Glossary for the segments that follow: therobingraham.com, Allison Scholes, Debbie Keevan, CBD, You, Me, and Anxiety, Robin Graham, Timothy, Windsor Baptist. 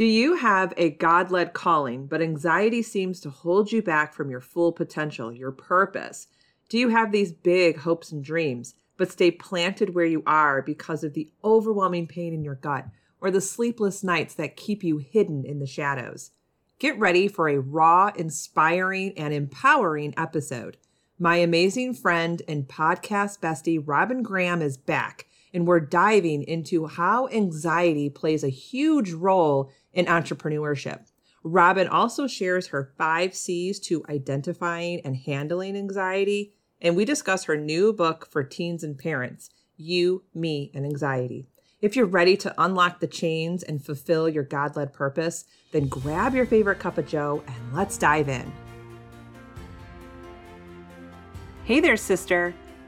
Do you have a God-led calling, but anxiety seems to hold you back from your full potential, your purpose? Do you have these big hopes and dreams, but stay planted where you are because of the overwhelming pain in your gut or the sleepless nights that keep you hidden in the shadows? Get ready for a raw, inspiring, and empowering episode. My amazing friend and podcast bestie, Robin Graham, is back, and we're diving into how anxiety plays a huge role in entrepreneurship. Robin also shares her 5 C's to identifying and handling anxiety, and we discuss her new book for teens and parents, You, Me, and Anxiety. If you're ready to unlock the chains and fulfill your God-led purpose, then grab your favorite cup of joe and let's dive in. Hey there, sister.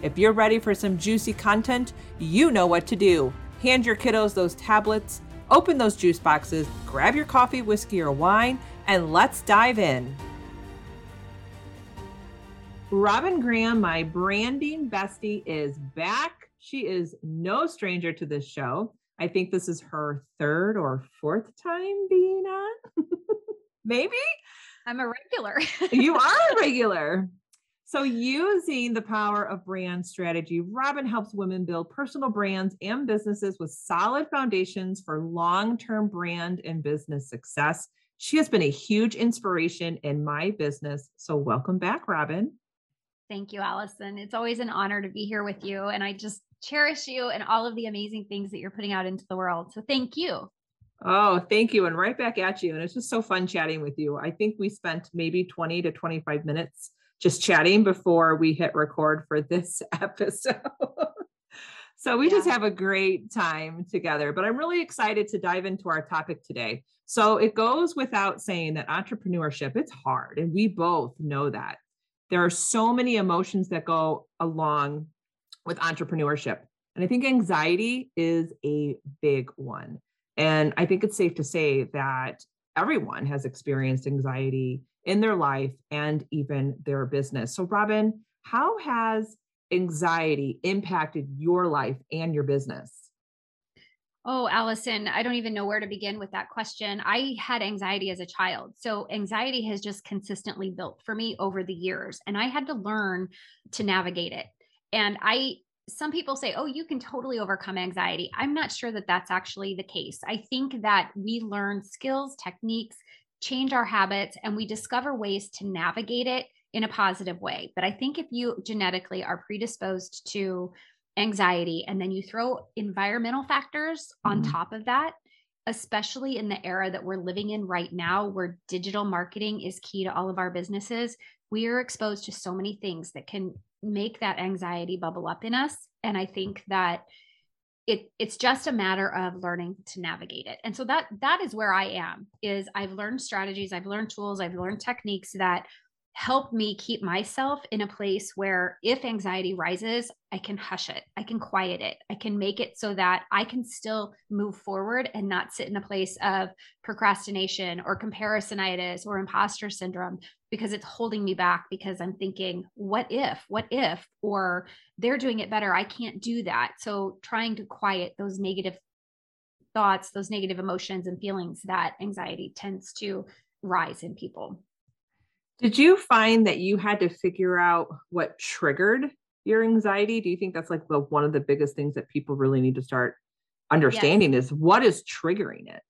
If you're ready for some juicy content, you know what to do. Hand your kiddos those tablets, open those juice boxes, grab your coffee, whiskey, or wine, and let's dive in. Robin Graham, my branding bestie, is back. She is no stranger to this show. I think this is her third or fourth time being on. Maybe? I'm a regular. You are a regular. So using the power of brand strategy, Robin helps women build personal brands and businesses with solid foundations for long-term brand and business success. She has been a huge inspiration in my business. So welcome back, Robin. Thank you, Allison. It's always an honor to be here with you. And I just cherish you and all of the amazing things that you're putting out into the world. So thank you. Oh, thank you. And right back at you. And it's just so fun chatting with you. I think we spent maybe 20 to 25 minutes just chatting before we hit record for this episode. So we just have a great time together, but I'm really excited to dive into our topic today. So it goes without saying that entrepreneurship, it's hard. And we both know that there are so many emotions that go along with entrepreneurship. And I think anxiety is a big one. And I think it's safe to say that everyone has experienced anxiety in their life and even their business. So Robin, how has anxiety impacted your life and your business? Oh, Allison, I don't even know where to begin with that question. I had anxiety as a child. So anxiety has just consistently built for me over the years, and I had to learn to navigate it. And some people say, oh, you can totally overcome anxiety. I'm not sure that that's actually the case. I think that we learn skills, techniques, change our habits, and we discover ways to navigate it in a positive way. But I think if you genetically are predisposed to anxiety, and then you throw environmental factors on top of that, especially in the era that we're living in right now, where digital marketing is key to all of our businesses, we are exposed to so many things that can make that anxiety bubble up in us. And I think that it's just a matter of learning to navigate it. And so that is where I am, is I've learned strategies, I've learned tools, I've learned techniques that help me keep myself in a place where if anxiety rises, I can hush it, I can quiet it, I can make it so that I can still move forward and not sit in a place of procrastination or comparisonitis or imposter syndrome, because it's holding me back because I'm thinking, what if, or they're doing it better, I can't do that. So trying to quiet those negative thoughts, those negative emotions and feelings that anxiety tends to rise in people. Did you find that you had to figure out what triggered your anxiety? Do you think that's like one of the biggest things that people really need to start understanding is what is triggering it?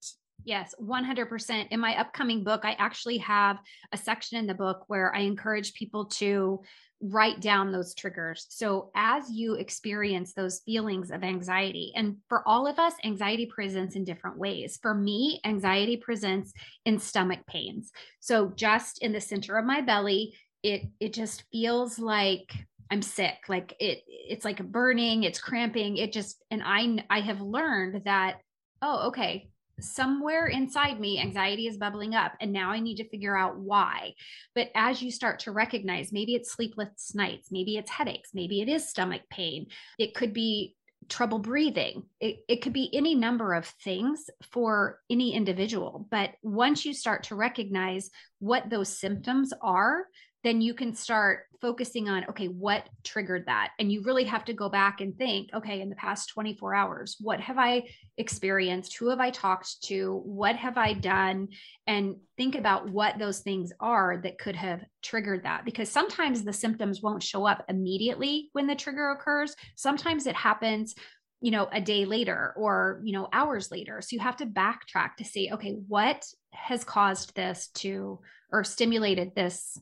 Yes, 100%. In my upcoming book, I actually have a section in the book where I encourage people to write down those triggers. So as you experience those feelings of anxiety, and for all of us, anxiety presents in different ways. For me, anxiety presents in stomach pains. So just in the center of my belly, it just feels like I'm sick. Like it's like burning, it's cramping. It just, and I have learned that, oh, okay, somewhere inside me, anxiety is bubbling up and now I need to figure out why. But as you start to recognize, maybe it's sleepless nights, maybe it's headaches, maybe it is stomach pain. It could be trouble breathing. It could be any number of things for any individual. But once you start to recognize what those symptoms are, then you can start focusing on, okay, what triggered that? And you really have to go back and think, okay, in the past 24 hours, what have I experienced? Who have I talked to? What have I done? And think about what those things are that could have triggered that. Because sometimes the symptoms won't show up immediately when the trigger occurs. Sometimes it happens, you know, a day later or, you know, hours later. So you have to backtrack to see, okay, what has caused this to, or stimulated this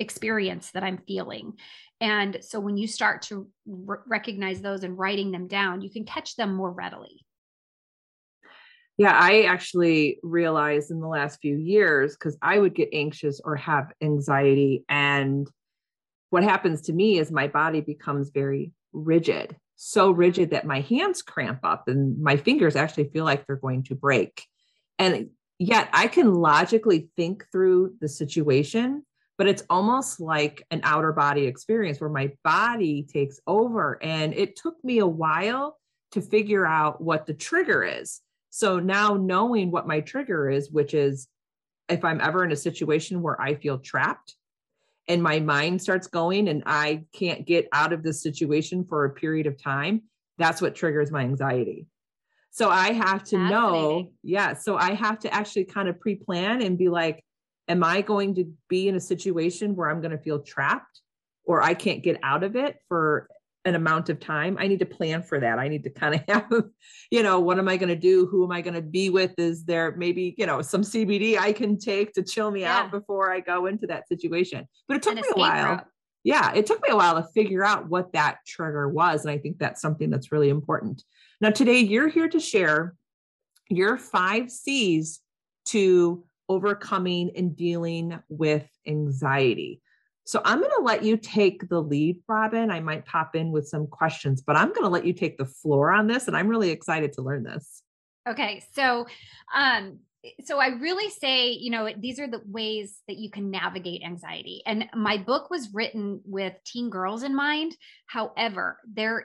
experience that I'm feeling. And so when you start to recognize those and writing them down, you can catch them more readily. Yeah, I actually realized in the last few years, because I would get anxious or have anxiety. And what happens to me is my body becomes very rigid, so rigid that my hands cramp up and my fingers actually feel like they're going to break. And yet I can logically think through the situation, but it's almost like an outer body experience where my body takes over. And it took me a while to figure out what the trigger is. So now knowing what my trigger is, which is if I'm ever in a situation where I feel trapped and my mind starts going and I can't get out of this situation for a period of time, that's what triggers my anxiety. So I have to know. Yeah. So I have to actually kind of pre-plan and be like, am I going to be in a situation where I'm going to feel trapped or I can't get out of it for an amount of time? I need to plan for that. I need to kind of have, you know, what am I going to do? Who am I going to be with? Is there maybe, you know, some CBD I can take to chill me out before I go into that situation? But it took me a while. Yeah. It took me a while to figure out what that trigger was. And I think that's something that's really important. Now, today you're here to share your 5 C's to overcoming and dealing with anxiety. So I'm going to let you take the lead, Robin. I might pop in with some questions, but I'm going to let you take the floor on this. And I'm really excited to learn this. Okay. So I really say, you know, these are the ways that you can navigate anxiety. And my book was written with teen girls in mind. However, there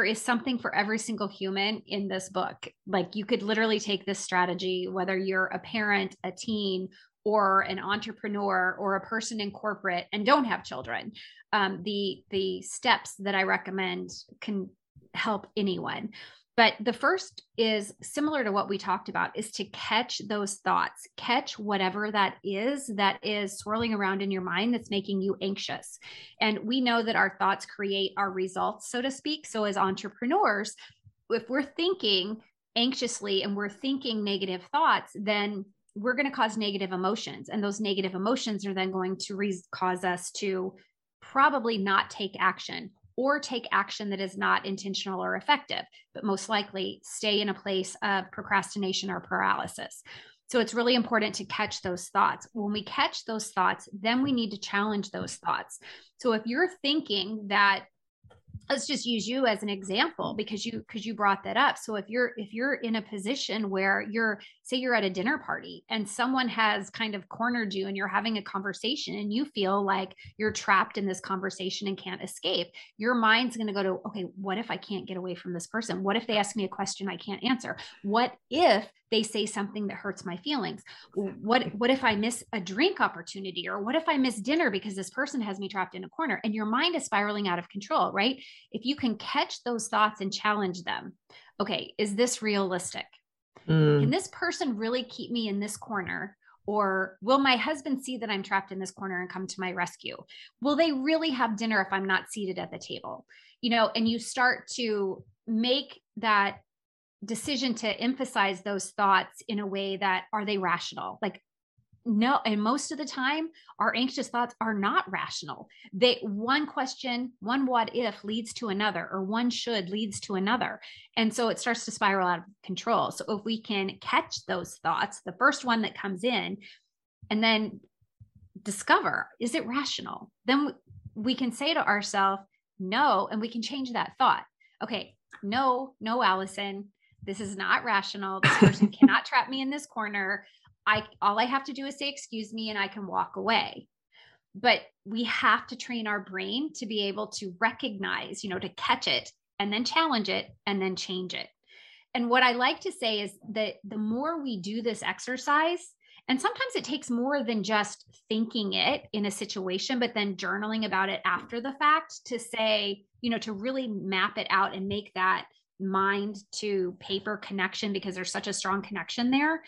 is something for every single human in this book. Like you could literally take this strategy, whether you're a parent, a teen, or an entrepreneur, or a person in corporate and don't have children. The steps that I recommend can help anyone. But the first is similar to what we talked about, is to catch those thoughts, catch whatever that is swirling around in your mind that's making you anxious. And we know that our thoughts create our results, so to speak. So as entrepreneurs, if we're thinking anxiously and we're thinking negative thoughts, then we're going to cause negative emotions. And those negative emotions are then going to cause us to probably not take action, or take action that is not intentional or effective, but most likely stay in a place of procrastination or paralysis. So it's really important to catch those thoughts. When we catch those thoughts, then we need to challenge those thoughts. So if you're thinking that, let's just use you as an example because you brought that up. So if you're in a position where say you're at a dinner party and someone has kind of cornered you and you're having a conversation and you feel like you're trapped in this conversation and can't escape, your mind's going to go to, okay, what if I can't get away from this person? What if they ask me a question I can't answer? What if they say something that hurts my feelings? What if I miss a drink opportunity, or what if I miss dinner because this person has me trapped in a corner? And your mind is spiraling out of control, right? If you can catch those thoughts and challenge them, okay, is this realistic? Can this person really keep me in this corner? Or will my husband see that I'm trapped in this corner and come to my rescue? Will they really have dinner if I'm not seated at the table? You know, and you start to make that decision to emphasize those thoughts in a way that, are they rational? Like, no. And most of the time, our anxious thoughts are not rational. One question, one what if leads to another, or one should leads to another. And so it starts to spiral out of control. So if we can catch those thoughts, the first one that comes in, and then discover, is it rational? Then we can say to ourselves, no, and we can change that thought. Okay, no, Allison, This is not rational. This person cannot trap me in this corner. All I have to do is say, excuse me, and I can walk away. But we have to train our brain to be able to recognize, to catch it and then challenge it and then change it. And what I like to say is that the more we do this exercise, and sometimes it takes more than just thinking it in a situation, but then journaling about it after the fact to say, to really map it out and make that mind to paper connection, because there's such a strong connection there,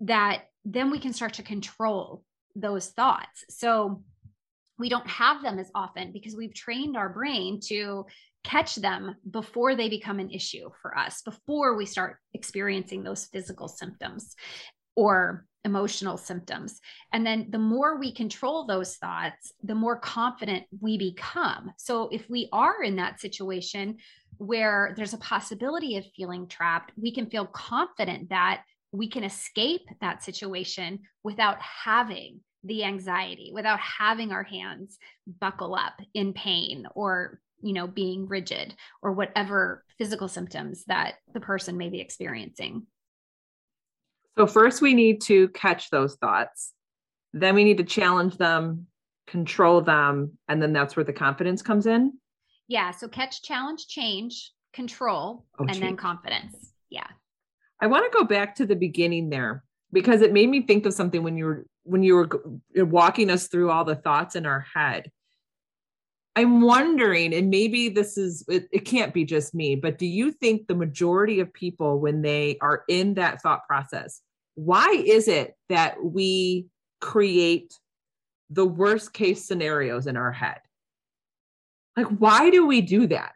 that then we can start to control those thoughts. So we don't have them as often because we've trained our brain to catch them before they become an issue for us, before we start experiencing those physical symptoms or emotional symptoms. And then the more we control those thoughts, the more confident we become. So if we are in that situation where there's a possibility of feeling trapped, we can feel confident that we can escape that situation without having the anxiety, without having our hands buckle up in pain or, being rigid or whatever physical symptoms that the person may be experiencing. So first we need to catch those thoughts. Then we need to challenge them, control them. And then that's where the confidence comes in. Yeah. So catch, challenge, change, control, then confidence. Yeah. I want to go back to the beginning there, because it made me think of something when you were walking us through all the thoughts in our head. I'm wondering, and maybe this is, it can't be just me, but do you think the majority of people, when they are in that thought process, why is it that we create the worst case scenarios in our head? Like, why do we do that?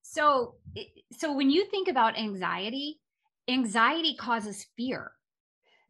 So when you think about anxiety causes fear.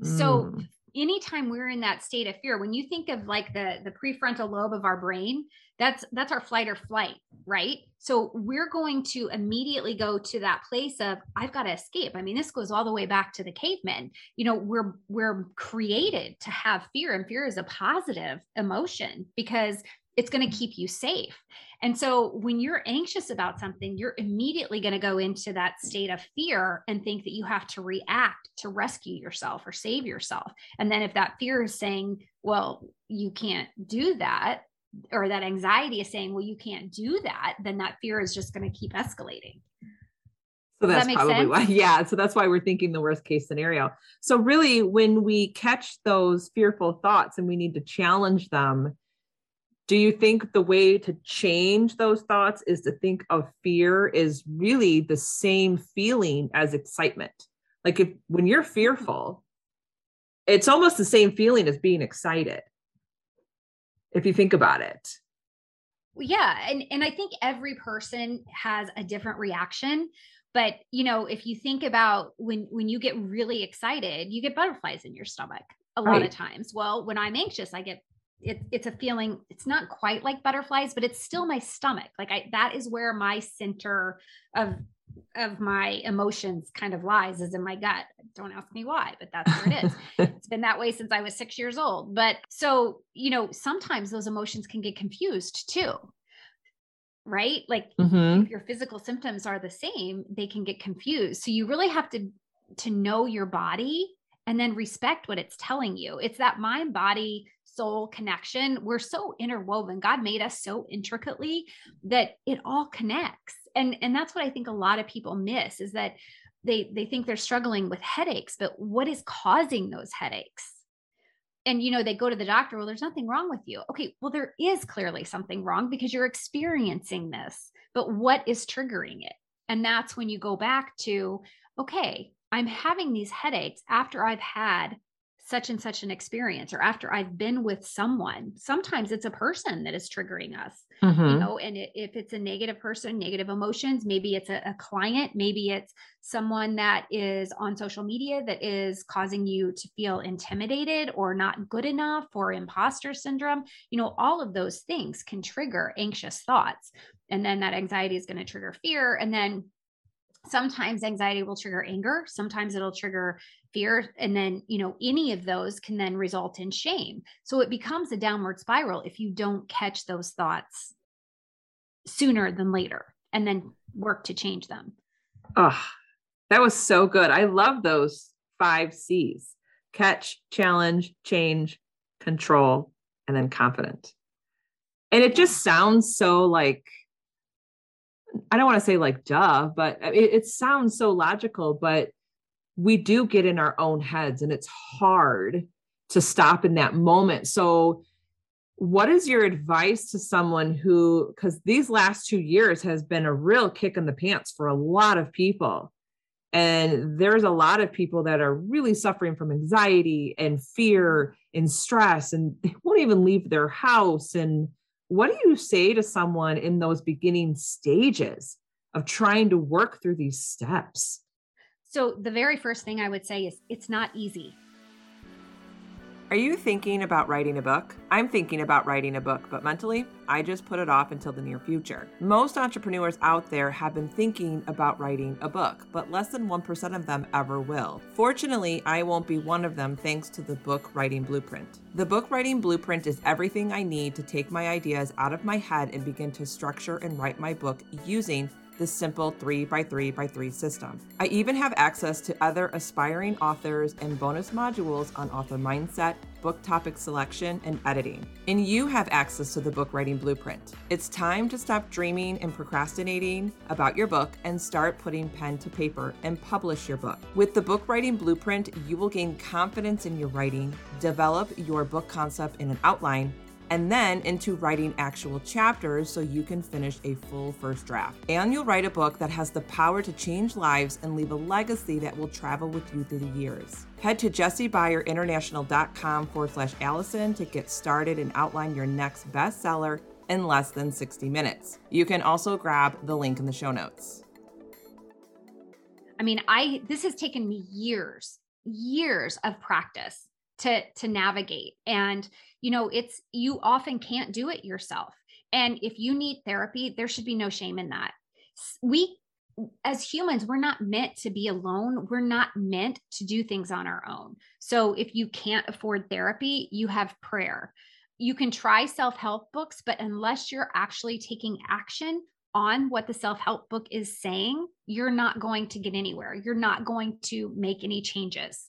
So anytime we're in that state of fear, when you think of like the prefrontal lobe of our brain, that's our flight or flight, right? So we're going to immediately go to that place of, I've got to escape. I mean, this goes all the way back to the cavemen. We're created to have fear, and fear is a positive emotion because it's going to keep you safe. And so when you're anxious about something, you're immediately going to go into that state of fear and think that you have to react to rescue yourself or save yourself. And then if that fear is saying, well, you can't do that, or that anxiety is saying, well, you can't do that, then that fear is just going to keep escalating. So that's probably why. Yeah. So that's why we're thinking the worst case scenario. So really, when we catch those fearful thoughts and we need to challenge them, do you think the way to change those thoughts is to think of fear is really the same feeling as excitement? Like when you're fearful, it's almost the same feeling as being excited, if you think about it. Yeah. And I think every person has a different reaction. But, if you think about when you get really excited, you get butterflies in your stomach a lot of times. Well, when I'm anxious, I get it's a feeling, it's not quite like butterflies, but it's still my stomach. Like that is where my center of my emotions kind of lies, is in my gut. Don't ask me why, but that's where it is. It's been that way since I was 6 years old. But so, sometimes those emotions can get confused too, right? Like if your physical symptoms are the same, they can get confused. So you really have to know your body and then respect what it's telling you. It's that mind, body, soul connection. We're so interwoven. God made us so intricately that it all connects. And that's what I think a lot of people miss, is that they think they're struggling with headaches, but what is causing those headaches? And, they go to the doctor, well, there's nothing wrong with you. Okay. Well, there is clearly something wrong because you're experiencing this, but what is triggering it? And that's when you go back to, okay, I'm having these headaches after I've had such and such an experience, or after I've been with someone. Sometimes it's a person that is triggering us, and if it's a negative person, negative emotions, maybe it's a client, maybe it's someone that is on social media that is causing you to feel intimidated or not good enough or imposter syndrome, all of those things can trigger anxious thoughts. And then that anxiety is going to trigger fear. And then sometimes anxiety will trigger anger. Sometimes it'll trigger fear. And then, any of those can then result in shame. So it becomes a downward spiral if you don't catch those thoughts sooner than later and then work to change them. Oh, That was so good. I love those 5 C's: catch, challenge, change, control, and then confident. And it just sounds so like, I don't want to say like, duh, but it sounds so logical, but we do get in our own heads and it's hard to stop in that moment. So what is your advice to someone who, because these last 2 years has been a real kick in the pants for a lot of people. And there's a lot of people that are really suffering from anxiety and fear and stress, and they won't even leave their house. And what do you say to someone in those beginning stages of trying to work through these steps? So the very first thing I would say is it's not easy. Are you thinking about writing a book? I'm thinking about writing a book, but mentally, I just put it off until the near future. Most entrepreneurs out there have been thinking about writing a book, but less than 1% of them ever will. Fortunately, I won't be one of them thanks to the Book Writing Blueprint. The Book Writing Blueprint is everything I need to take my ideas out of my head and begin to structure and write my book using the simple 3x3x3 system. I even have access to other aspiring authors and bonus modules on author mindset, book topic selection, and editing. And you have access to the Book Writing Blueprint. It's time to stop dreaming and procrastinating about your book and start putting pen to paper and publish your book. With the Book Writing Blueprint, you will gain confidence in your writing, develop your book concept in an outline, and then into writing actual chapters so you can finish a full first draft. And you'll write a book that has the power to change lives and leave a legacy that will travel with you through the years. Head to jessiebyerinternational.com/Allison to get started and outline your next bestseller in less than 60 minutes. You can also grab the link in the show notes. I mean, this has taken me years of practice to navigate. And, you know, you often can't do it yourself. And if you need therapy, there should be no shame in that. We, as humans, we're not meant to be alone. We're not meant to do things on our own. So if you can't afford therapy, you have prayer. You can try self-help books, but unless you're actually taking action on what the self-help book is saying, you're not going to get anywhere. You're not going to make any changes.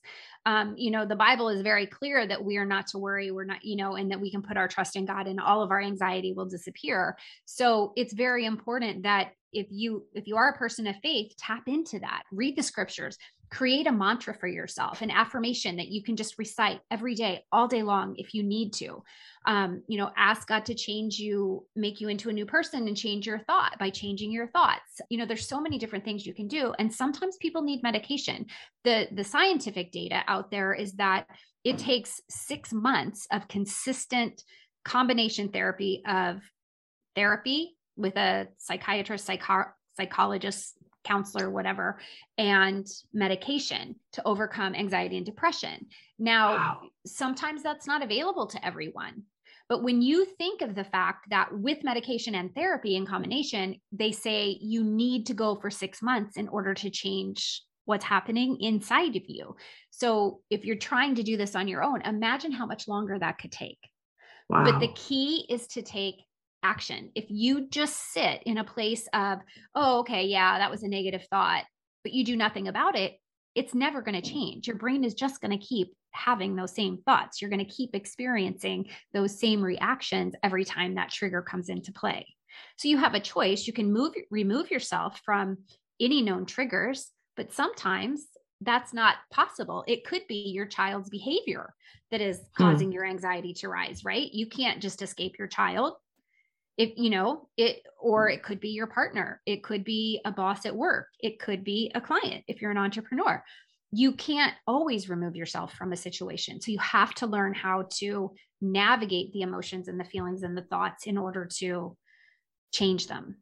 You know, the Bible is very clear that we are not to worry. We're not, you know, and that we can put our trust in God and all of our anxiety will disappear. So it's very important that if you are a person of faith, tap into that, read the scriptures, create a mantra for yourself, an affirmation that you can just recite every day, all day long, if you need to. You know, ask God to change you, make you into a new person and change your thought by changing your thoughts. You know, there's so many different things you can do. And sometimes people need medication. The scientific data out there is that it takes 6 months of consistent combination therapy with a psychiatrist, psychologist, counselor, whatever, and medication to overcome anxiety and depression. Now, Sometimes that's not available to everyone. But when you think of the fact that with medication and therapy in combination, they say you need to go for 6 months in order to change what's happening inside of you. So if you're trying to do this on your own, imagine how much longer that could take. Wow. But the key is to take action. If you just sit in a place of, oh, okay, yeah, that was a negative thought, but you do nothing about it, it's never going to change. Your brain is just going to keep having those same thoughts. You're going to keep experiencing those same reactions every time that trigger comes into play. So you have a choice. You can remove yourself from any known triggers, but sometimes that's not possible. It could be your child's behavior that is causing your anxiety to rise, right? You can't just escape your child. If you know it, or it could be your partner, it could be a boss at work, it could be a client if you're an entrepreneur. You can't always remove yourself from a situation. So you have to learn how to navigate the emotions and the feelings and the thoughts in order to change them.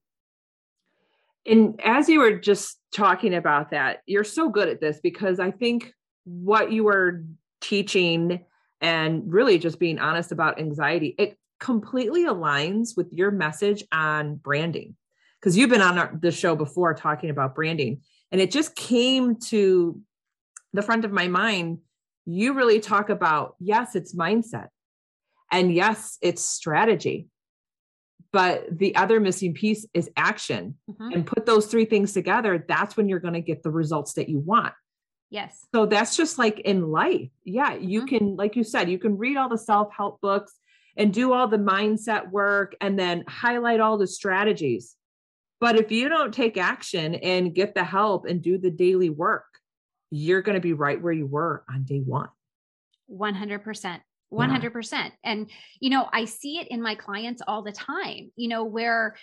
And as you were just talking about that, you're so good at this, because I think what you were teaching and really just being honest about anxiety, it completely aligns with your message on branding, because you've been on the show before talking about branding, and it just came to the front of my mind. You really talk about, yes, it's mindset, and yes, it's strategy, But the other missing piece is action. Mm-hmm. And put those three things together. That's when you're going to get the results that you want. Yes. So that's just like in life. Yeah. You mm-hmm. can, like you said, you can read all the self-help books and do all the mindset work and then highlight all the strategies. But if you don't take action and get the help and do the daily work, you're going to be right where you were on day one. 100%. 100%. And, you know, I see it in my clients all the time, you know, where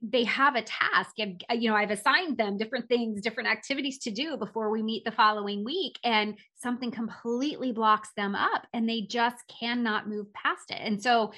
they have a task, you know, I've assigned them different things, different activities to do before we meet the following week, and something completely blocks them up and they just cannot move past it. And so,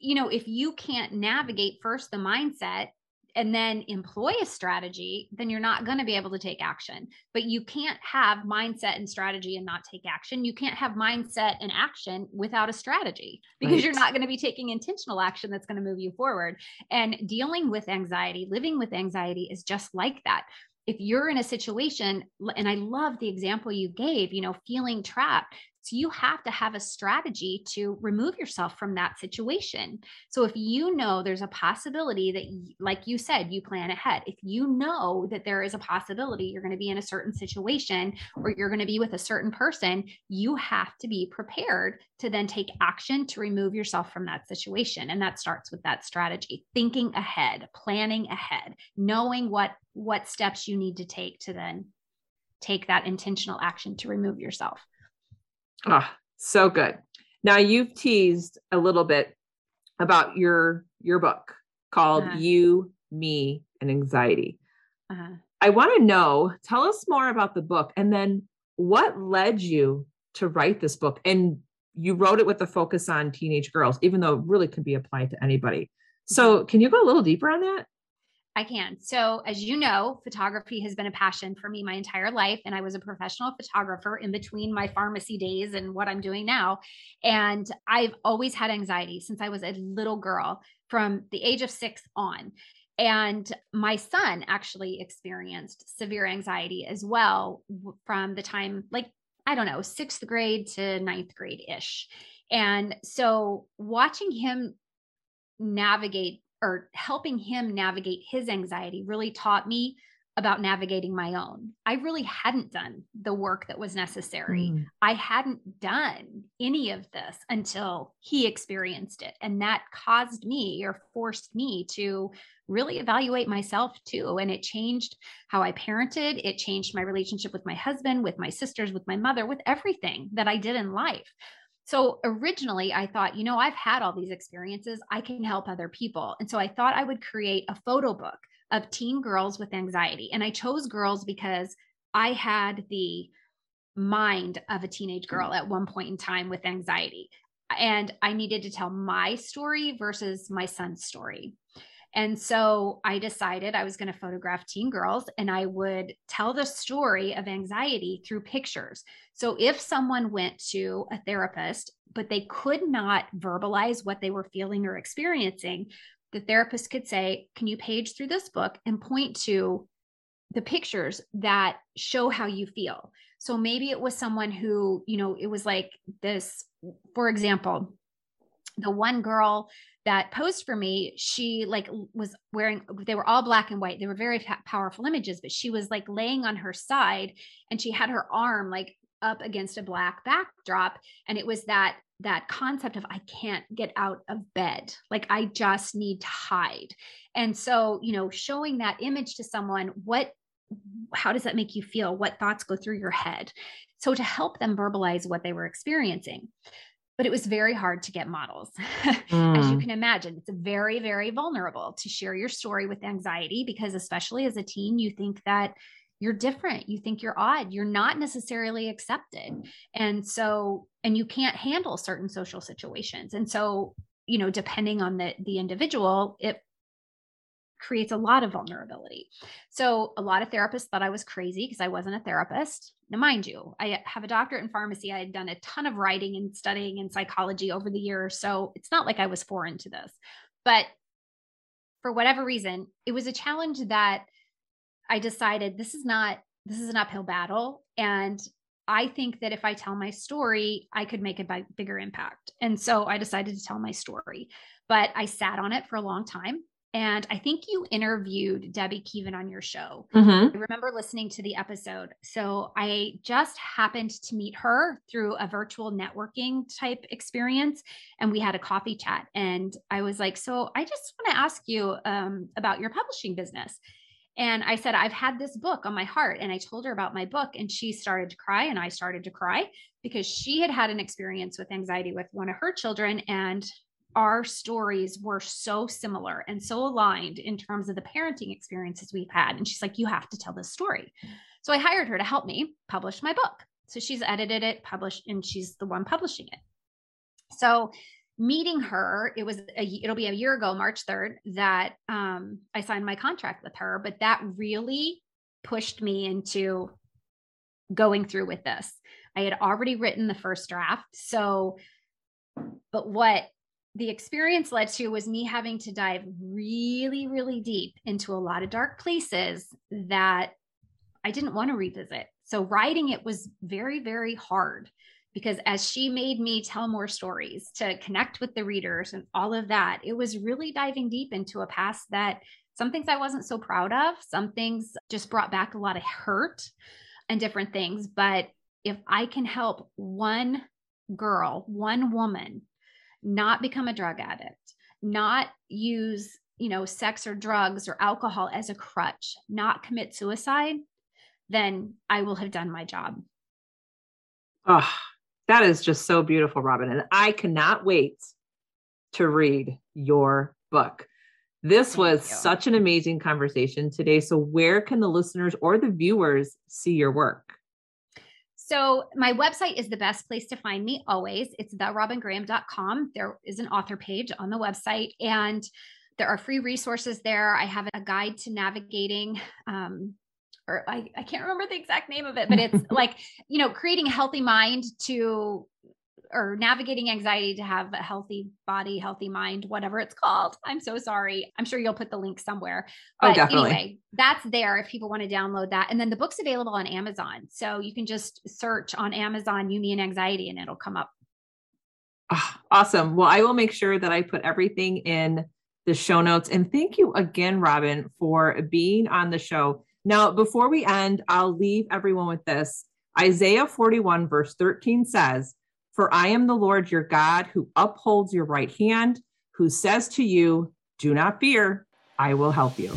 you know, if you can't navigate first the mindset and then employ a strategy, then you're not going to be able to take action. But you can't have mindset and strategy and not take action. You can't have mindset and action without a strategy, because right. you're not going to be taking intentional action that's going to move you forward. And dealing with anxiety, living with anxiety is just like that. If you're in a situation, and I love the example you gave, you know, feeling trapped. So you have to have a strategy to remove yourself from that situation. So if you know there's a possibility that, like you said, you plan ahead. If you know that there is a possibility you're going to be in a certain situation or you're going to be with a certain person, you have to be prepared to then take action to remove yourself from that situation. And that starts with that strategy, thinking ahead, planning ahead, knowing what steps you need to take to then take that intentional action to remove yourself. Oh, so good. Now you've teased a little bit about your book called You, Me, and Anxiety. I want to know, tell us more about the book, and then what led you to write this book? And you wrote it with a focus on teenage girls, even though it really could be applied to anybody. So can you go a little deeper on that? I can. So as you know, photography has been a passion for me my entire life. And I was a professional photographer in between my pharmacy days and what I'm doing now. And I've always had anxiety since I was a little girl, from the age of 6 on. And my son actually experienced severe anxiety as well from the time, like, I don't know, 6th grade to 9th grade-ish. And so watching him navigate, or helping him navigate his anxiety, really taught me about navigating my own. I really hadn't done the work that was necessary. I hadn't done any of this until he experienced it. And that caused me, or forced me, to really evaluate myself too. And it changed how I parented. It changed my relationship with my husband, with my sisters, with my mother, with everything that I did in life. So originally I thought, you know, I've had all these experiences, I can help other people. And so I thought I would create a photo book of teen girls with anxiety. And I chose girls because I had the mind of a teenage girl at one point in time with anxiety. And I needed to tell my story versus my son's story. And so I decided I was going to photograph teen girls, and I would tell the story of anxiety through pictures. So if someone went to a therapist, but they could not verbalize what they were feeling or experiencing, the therapist could say, can you page through this book and point to the pictures that show how you feel? So maybe it was someone who, you know, it was like this, for example, the one girl that posed for me, she like was wearing, they were all black and white. They were very powerful images, but she was like laying on her side and she had her arm like up against a black backdrop. And it was that concept of, I can't get out of bed. Like, I just need to hide. And so, you know, showing that image to someone, how does that make you feel? What thoughts go through your head? So to help them verbalize what they were experiencing. But it was very hard to get models. As you can imagine, it's very, very vulnerable to share your story with anxiety, because especially as a teen, you think that you're different. You think you're odd. You're not necessarily accepted. And so, and you can't handle certain social situations. And so, you know, depending on the individual, it creates a lot of vulnerability. So a lot of therapists thought I was crazy because I wasn't a therapist. Now, mind you, I have a doctorate in pharmacy. I had done a ton of writing and studying in psychology over the years. So it's not like I was foreign to this, but for whatever reason, it was a challenge that I decided this is an uphill battle. And I think that if I tell my story, I could make a bigger impact. And so I decided to tell my story. but I sat on it for a long time. And I think you interviewed Debbie Keevan on your show. Mm-hmm. I remember listening to the episode. So I just happened to meet her through a virtual networking type experience. And we had a coffee chat. And I was like, so I just want to ask you about your publishing business. And I said, I've had this book on my heart. And I told her about my book, and she started to cry. And I started to cry because she had had an experience with anxiety with one of her children, and our stories were so similar and so aligned in terms of the parenting experiences we've had. And she's like, you have to tell this story. So I hired her to help me publish my book. So she's edited it, published, and she's the one publishing it. So meeting her, it'll be a year ago, March 3rd, that I signed my contract with her, but that really pushed me into going through with this. I had already written the first draft. But what the experience led to was me having to dive really, really deep into a lot of dark places that I didn't want to revisit. So writing it was very, very hard, because as she made me tell more stories to connect with the readers and all of that, it was really diving deep into a past that some things I wasn't so proud of, some things just brought back a lot of hurt and different things. But if I can help one girl, one woman, not become a drug addict, not use, sex or drugs or alcohol as a crutch, not commit suicide, then I will have done my job. Oh, that is just so beautiful, Robin. And I cannot wait to read your book. This was such an amazing conversation today. So where can the listeners or the viewers see your work? So my website is the best place to find me always. It's therobingraham.com. There is an author page on the website, and there are free resources there. I have a guide to navigating, or I can't remember the exact name of it, but it's like, creating a healthy mind or navigating anxiety to have a healthy body, healthy mind, whatever it's called. I'm so sorry. I'm sure you'll put the link somewhere. But definitely. Anyway, that's there if people want to download that. And then the book's available on Amazon. So you can just search on Amazon, You, Me, and Anxiety, and it'll come up. Oh, awesome. Well, I will make sure that I put everything in the show notes. And thank you again, Robin, for being on the show. Now, before we end, I'll leave everyone with this. Isaiah 41 verse 13 says, "For I am the Lord, your God, who upholds your right hand, who says to you, do not fear, I will help you."